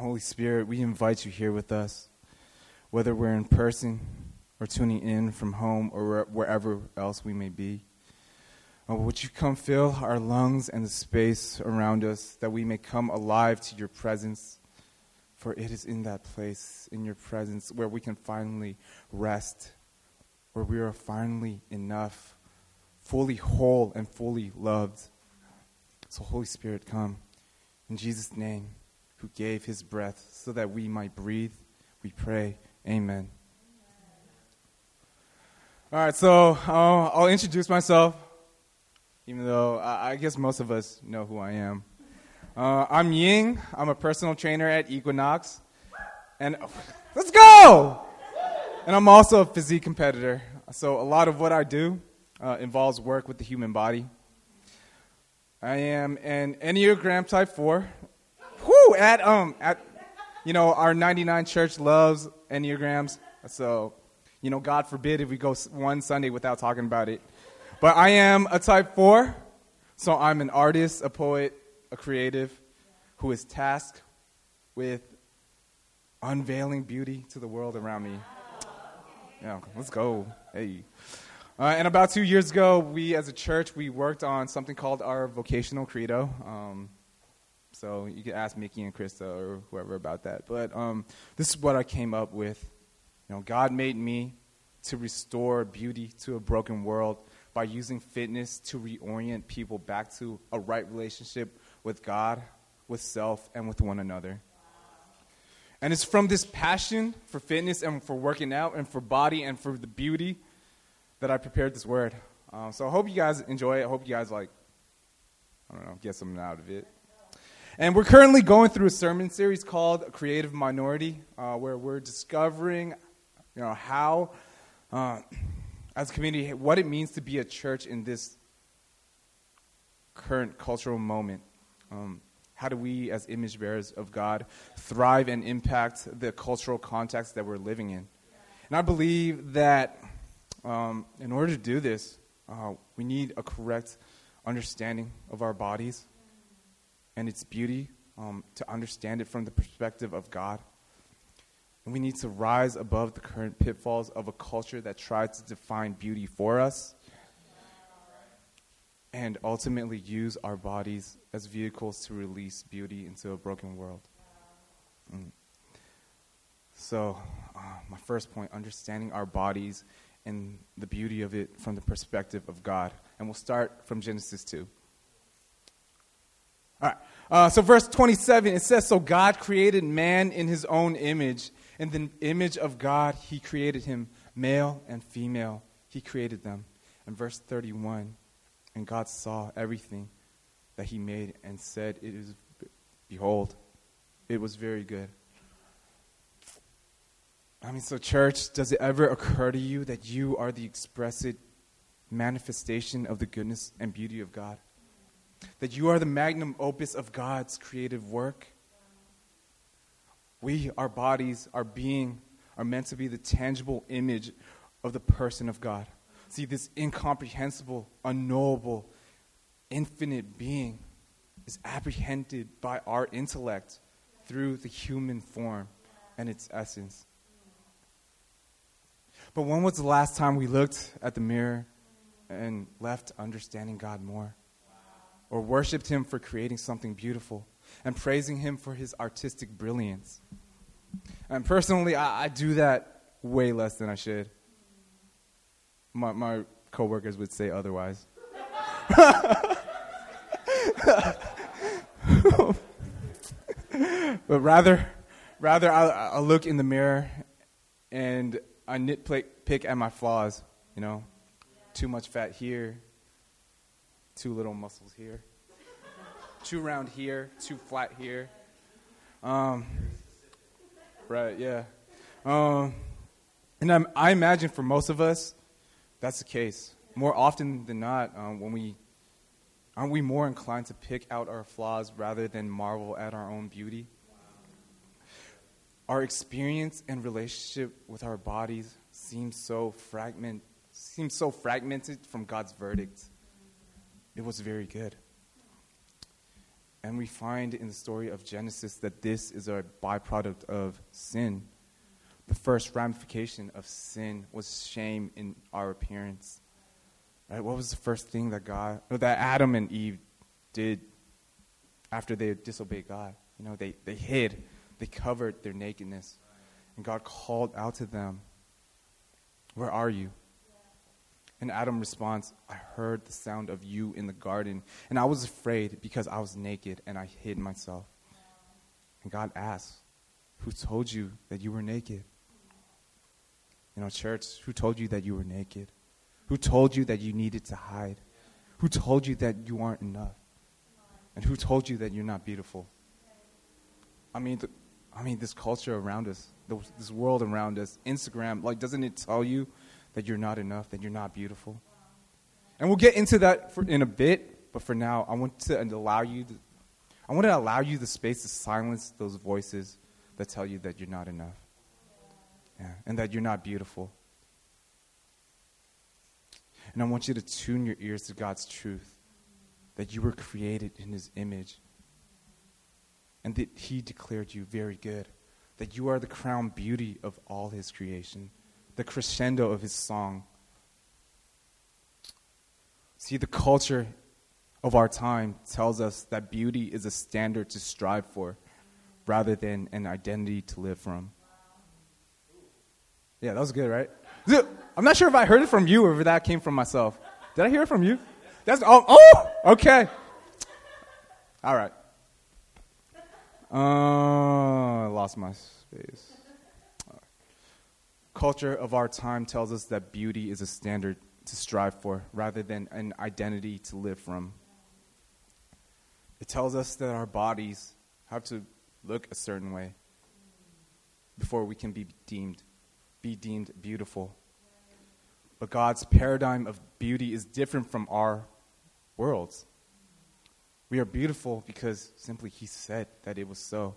Holy Spirit, we invite you here with us, whether we're in person or tuning in from home or wherever else we may be. Would you come fill our lungs and the space around us that we may come alive to your presence? For it is in that place, in your presence, where we can finally rest, where we are finally enough, fully whole and fully loved. So Holy Spirit, come. In Jesus' name, who gave his breath so that we might breathe, we pray. Amen. All right, so I'll introduce myself. Even though I guess most of us know who I am. I'm Ying. I'm a personal trainer at Equinox. And let's go! And I'm also a physique competitor. So a lot of what I do involves work with the human body. I am an Enneagram type 4. Whoo! Our 99 church loves Enneagrams. So, God forbid if we go one Sunday without talking about it. But I am a type 4, so I'm an artist, a poet, a creative who is tasked with unveiling beauty to the world around me. Yeah, let's go. Hey. And about 2 years ago, we as a church, we worked on something called our vocational credo. So you can ask Mickey and Krista or whoever about that. But this is what I came up with. God made me to restore beauty to a broken world by using fitness to reorient people back to a right relationship with God, with self, and with one another. And it's from this passion for fitness and for working out and for body and for the beauty that I prepared this word. So I hope you guys enjoy it. I hope you guys, get something out of it. And we're currently going through a sermon series called Creative Minority, where we're discovering, how... as a community, what it means to be a church in this current cultural moment. How do we, as image bearers of God, thrive and impact the cultural context that we're living in? And I believe that in order to do this, we need a correct understanding of our bodies and its beauty, to understand it from the perspective of God. And we need to rise above the current pitfalls of a culture that tries to define beauty for us and ultimately use our bodies as vehicles to release beauty into a broken world. So my first point, understanding our bodies and the beauty of it from the perspective of God. And we'll start from Genesis 2. All right. So verse 27, it says, "So God created man in his own image. In the image of God, he created him, male and female. He created them." And verse 31, "And God saw everything that he made and said, behold, it was very good." So church, does it ever occur to you that you are the expressed manifestation of the goodness and beauty of God? That you are the magnum opus of God's creative work? We, our bodies, our being, are meant to be the tangible image of the person of God. See, this incomprehensible, unknowable, infinite being is apprehended by our intellect through the human form and its essence. But when was the last time we looked at the mirror and left understanding God more? Or worshiped him for creating something beautiful and praising him for his artistic brilliance? And personally, I do that way less than I should. My coworkers would say otherwise. But rather I look in the mirror and I nitpick at my flaws, Too much fat here, too little muscles here. Too round here, too flat here. Right, yeah. And I imagine for most of us, that's the case. More often than not, aren't we more inclined to pick out our flaws rather than marvel at our own beauty? Our experience and relationship with our bodies seems so fragmented from God's verdict. It was very good. And we find in the story of Genesis that this is a byproduct of sin. The first ramification of sin was shame in our appearance. Right? What was the first thing that Adam and Eve did after they disobeyed God? You know, they hid. They covered their nakedness. And God called out to them, "Where are you?" And Adam responds, "I heard the sound of you in the garden, and I was afraid because I was naked and I hid myself." And God asks, "Who told you that you were naked?" You know, church, who told you that you were naked? Who told you that you needed to hide? Who told you that you aren't enough? And who told you that you're not beautiful? I mean, this culture around us, this world around us, Instagram, like, doesn't it tell you that you're not enough, that you're not beautiful? And we'll get into that in a bit, but for now, I want to allow you the space to silence those voices that tell you that you're not enough, and that you're not beautiful. And I want you to tune your ears to God's truth, that you were created in His image, and that He declared you very good, that you are the crown beauty of all His creation, the crescendo of His song. See, the culture of our time tells us that beauty is a standard to strive for rather than an identity to live from. Yeah, that was good, right? I'm not sure if I heard it from you or if that came from myself. Did I hear it from you? That's oh, okay. All right. I lost my space. Culture of our time tells us that beauty is a standard to strive for rather than an identity to live from. It tells us that our bodies have to look a certain way before we can be deemed beautiful. But God's paradigm of beauty is different from our world's. We are beautiful because simply He said that it was so.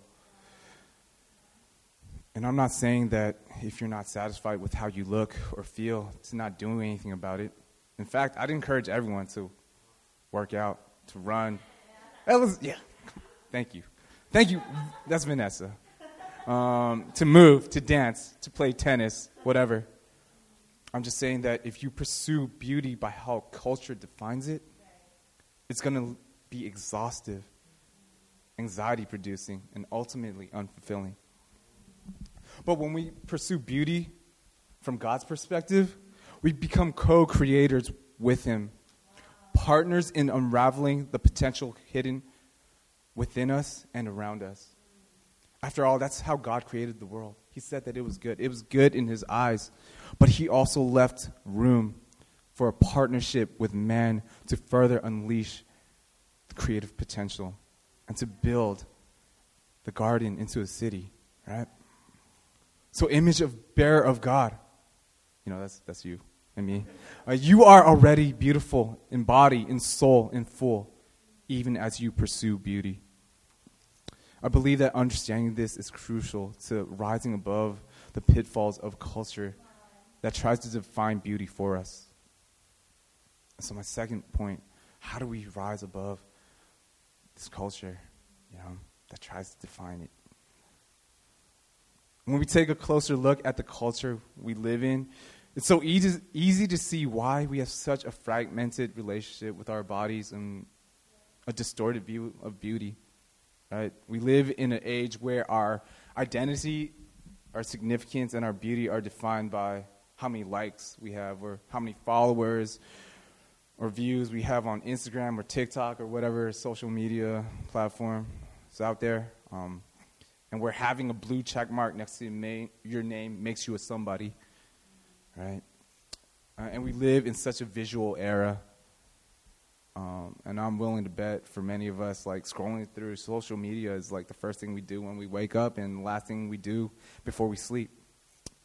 And I'm not saying that if you're not satisfied with how you look or feel, to not do anything about it. In fact, I'd encourage everyone to work out, to run. Yeah. Thank you. That's Vanessa. To move, to dance, to play tennis, whatever. I'm just saying that if you pursue beauty by how culture defines it, it's going to be exhaustive, anxiety-producing, and ultimately unfulfilling. But when we pursue beauty from God's perspective, we become co-creators with Him, partners in unraveling the potential hidden within us and around us. After all, that's how God created the world. He said that it was good. It was good in His eyes, but He also left room for a partnership with man to further unleash the creative potential and to build the garden into a city, right? So, image of bearer of God, you know, that's you and me. You are already beautiful in body, in soul, in full, even as you pursue beauty. I believe that understanding this is crucial to rising above the pitfalls of culture that tries to define beauty for us. So, my second point: how do we rise above this culture, you know, that tries to define it? When we take a closer look at the culture we live in, it's so easy to see why we have such a fragmented relationship with our bodies and a distorted view of beauty, right? We live in an age where our identity, our significance, and our beauty are defined by how many likes we have or how many followers or views we have on Instagram or TikTok or whatever social media platform is out there. And where having a blue check mark next to your name makes you a somebody, right? And we live in such a visual era. And I'm willing to bet for many of us, like, scrolling through social media is like the first thing we do when we wake up and the last thing we do before we sleep.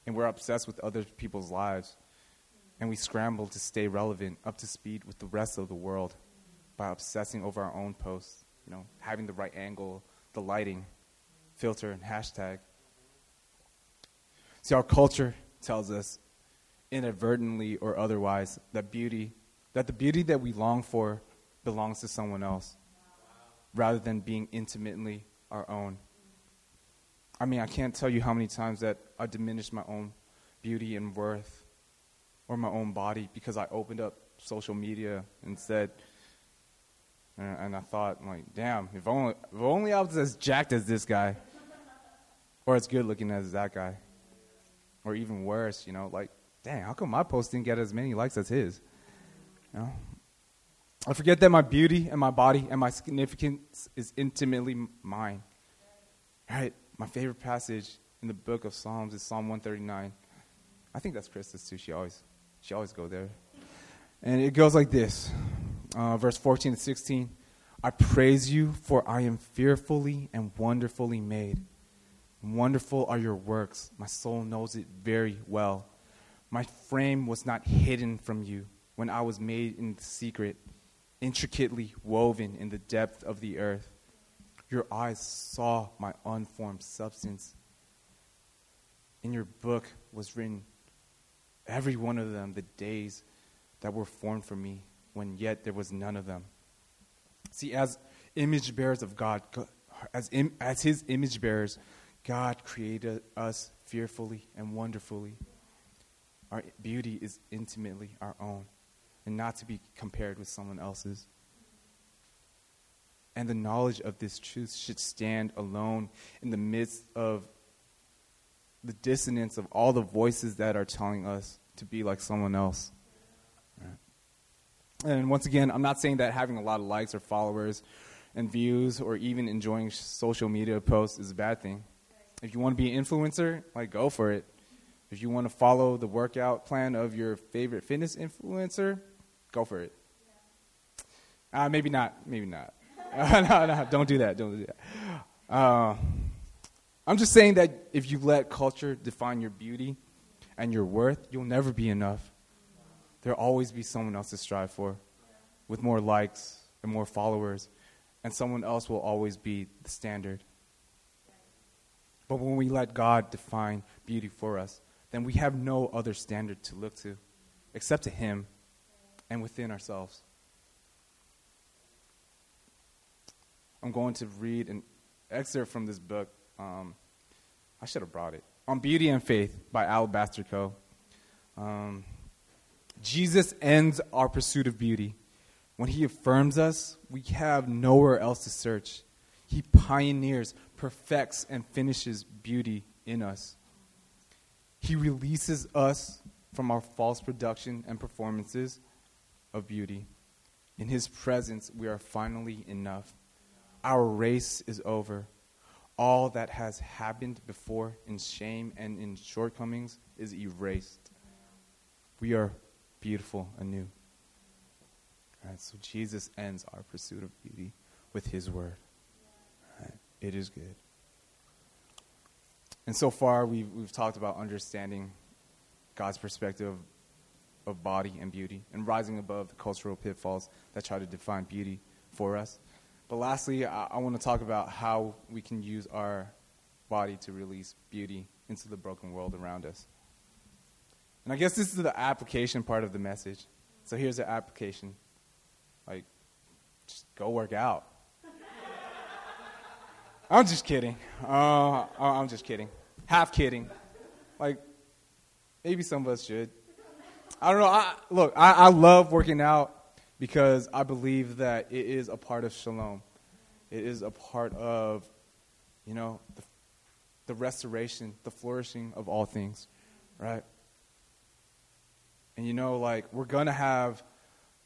And we're obsessed with other people's lives. And we scramble to stay relevant, up to speed with the rest of the world by obsessing over our own posts, you know, having the right angle, the lighting, filter, and hashtag. See, our culture tells us, inadvertently or otherwise, that the beauty that we long for belongs to someone else, rather than being intimately our own. I mean, I can't tell you how many times that I diminished my own beauty and worth or my own body because I opened up social media and said, and I thought, like, damn, if only I was as jacked as this guy or as good looking as that guy or even worse, you know, like, dang, how come my post didn't get as many likes as his? You know? I forget that my beauty and my body and my significance is intimately mine. Right? My favorite passage in the book of Psalms is Psalm 139. I think that's Krista's too. She always go there. And it goes like this. Verse 14 to 16. I praise you, for I am fearfully and wonderfully made. Wonderful are your works. My soul knows it very well. My frame was not hidden from you when I was made in secret, intricately woven in the depth of the earth. Your eyes saw my unformed substance. In your book was written, every one of them, the days that were formed for me, when yet there was none of them. See, as image bearers of God, as his image bearers, God created us fearfully and wonderfully. Our beauty is intimately our own and not to be compared with someone else's. And the knowledge of this truth should stand alone in the midst of the dissonance of all the voices that are telling us to be like someone else. Right? And once again, I'm not saying that having a lot of likes or followers and views or even enjoying social media posts is a bad thing. If you want to be an influencer, like, go for it. If you want to follow the workout plan of your favorite fitness influencer, go for it. Yeah. Maybe not. No, don't do that. I'm just saying that if you let culture define your beauty and your worth, you'll never be enough. There'll always be someone else to strive for with more likes and more followers, and someone else will always be the standard. But when we let God define beauty for us, then we have no other standard to look to except to him and within ourselves. I'm going to read an excerpt from this book. I should have brought it. On Beauty and Faith by Alabaster Co. Jesus ends our pursuit of beauty. When he affirms us, we have nowhere else to search. He pioneers, perfects, and finishes beauty in us. He releases us from our false production and performances of beauty. In his presence, we are finally enough. Our race is over. All that has happened before in shame and in shortcomings is erased. We are beautiful anew. All right, so Jesus ends our pursuit of beauty with his word. All right, it is good. And so far, we've talked about understanding God's perspective of body and beauty and rising above the cultural pitfalls that try to define beauty for us. But lastly, I want to talk about how we can use our body to release beauty into the broken world around us. And I guess this is the application part of the message. So here's the application. Like, just go work out. I'm just kidding. I'm just kidding. Half kidding. Like, maybe some of us should. I don't know. I love working out because I believe that it is a part of shalom. It is a part of, you know, the restoration, the flourishing of all things, right? And, you know, like, we're going to have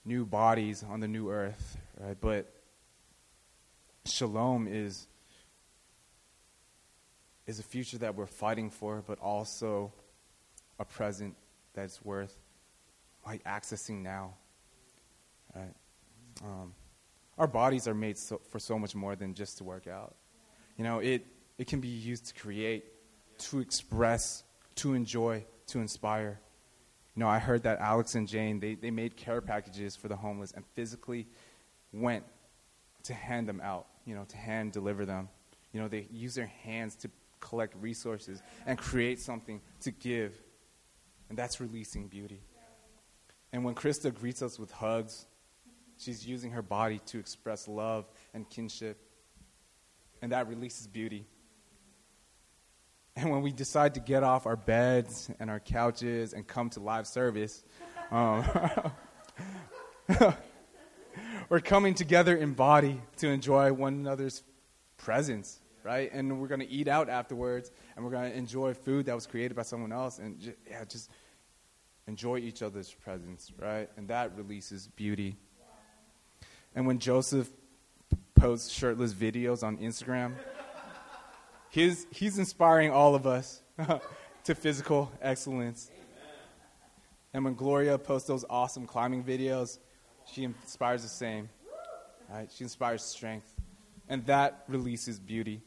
new bodies on the new earth, right? But shalom is a future that we're fighting for, but also a present that's worth, like, accessing now. Right? Our bodies are made for so much more than just to work out. You know, it can be used to create, to express, to enjoy, to inspire. You know, I heard that Alex and Jane, they made care packages for the homeless and physically went to hand them out, you know, to hand deliver them. You know, they use their hands to collect resources and create something to give. And that's releasing beauty. And when Krista greets us with hugs She's using her body to express love and kinship. And that releases beauty. And when we decide to get off our beds and our couches and come to live service, we're coming together in body to enjoy one another's presence, right? And we're going to eat out afterwards, and we're going to enjoy food that was created by someone else, and just enjoy each other's presence, right? And that releases beauty. And when Joseph posts shirtless videos on Instagram, he's inspiring all of us to physical excellence. Amen. And when Gloria posts those awesome climbing videos, she inspires the same. Right? She inspires strength. And that releases beauty.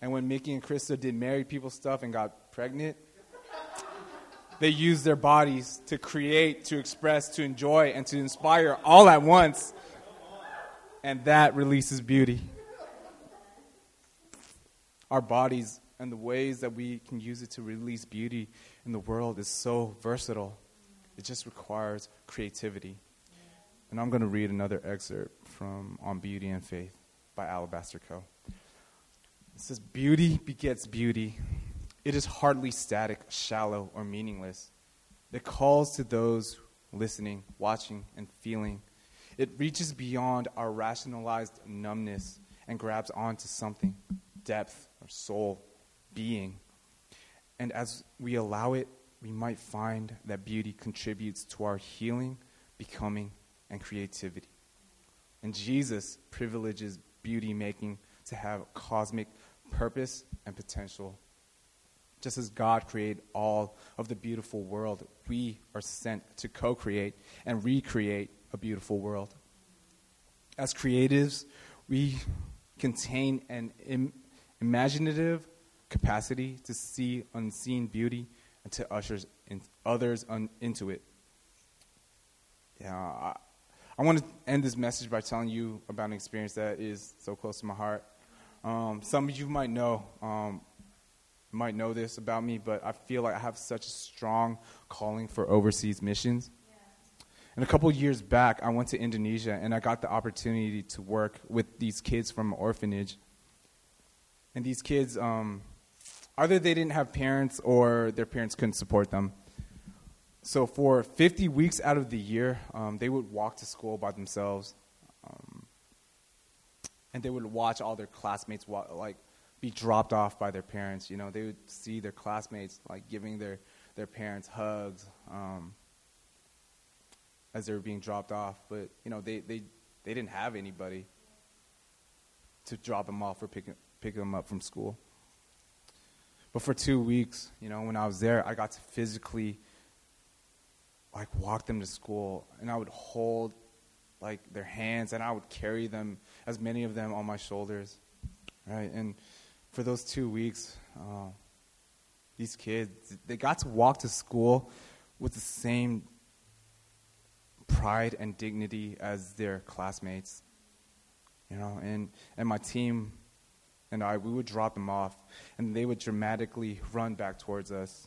And when Mickey and Krista did married people stuff and got pregnant, they used their bodies to create, to express, to enjoy, and to inspire all at once. And that releases beauty. Our bodies and the ways that we can use it to release beauty in the world is so versatile. It just requires creativity. And I'm going to read another excerpt from On Beauty and Faith by Alabaster Co. It says, "Beauty begets beauty. It is hardly static, shallow, or meaningless. It calls to those listening, watching, and feeling. It reaches beyond our rationalized numbness and grabs onto something. Depth, or soul, being. And as we allow it, we might find that beauty contributes to our healing, becoming, and creativity. And Jesus privileges beauty-making to have cosmic purpose and potential. Just as God created all of the beautiful world, we are sent to co-create and recreate a beautiful world. As creatives, we contain an imaginative capacity to see unseen beauty and to usher others into it." Yeah, I want to end this message by telling you about an experience that is so close to my heart. Some of you might know this about me, but I feel like I have such a strong calling for overseas missions. Yeah. And a couple of years back, I went to Indonesia, and I got the opportunity to work with these kids from an orphanage. And these kids, either they didn't have parents or their parents couldn't support them. So for 50 weeks out of the year, they would walk to school by themselves. And they would watch all their classmates be dropped off by their parents. You know, they would see their classmates giving their parents hugs as they were being dropped off. But, you know, they didn't have anybody to drop them off or pick them up from school. But for 2 weeks, you know, when I was there, I got to physically, walk them to school, and I would hold, their hands, and I would carry them, as many of them, on my shoulders, right? And for those 2 weeks, these kids, they got to walk to school with the same pride and dignity as their classmates, you know, and my team and I, we would drop them off, and they would dramatically run back towards us.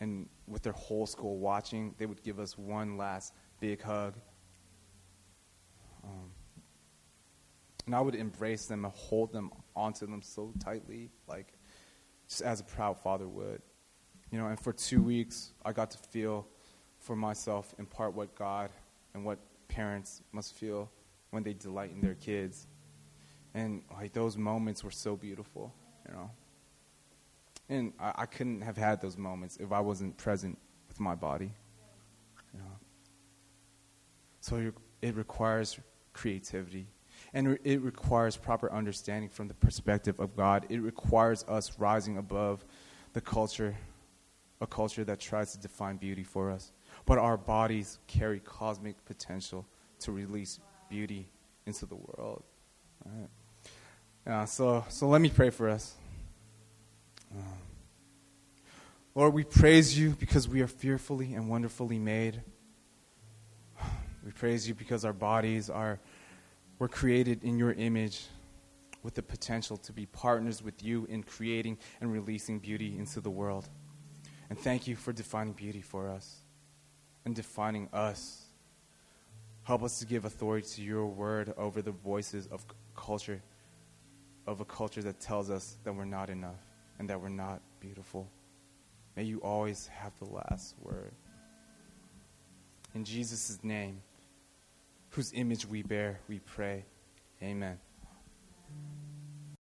And with their whole school watching, they would give us one last big hug. And I would embrace them and hold them onto them so tightly, just as a proud father would. You know, and for 2 weeks, I got to feel for myself in part what God and what parents must feel when they delight in their kids. And those moments were so beautiful, you know. And I couldn't have had those moments if I wasn't present with my body, you know. So it requires creativity, and it requires proper understanding from the perspective of God. It requires us rising above the culture, a culture that tries to define beauty for us. But our bodies carry cosmic potential to release beauty into the world. All right. So let me pray for us. Lord, we praise you because we are fearfully and wonderfully made. We praise you because our bodies were created in your image with the potential to be partners with you in creating and releasing beauty into the world. And thank you for defining beauty for us and defining us Help us to give authority to your word over the voices of culture, of a culture that tells us that we're not enough and that we're not beautiful. May you always have the last word. In Jesus' name, whose image we bear, we pray. Amen.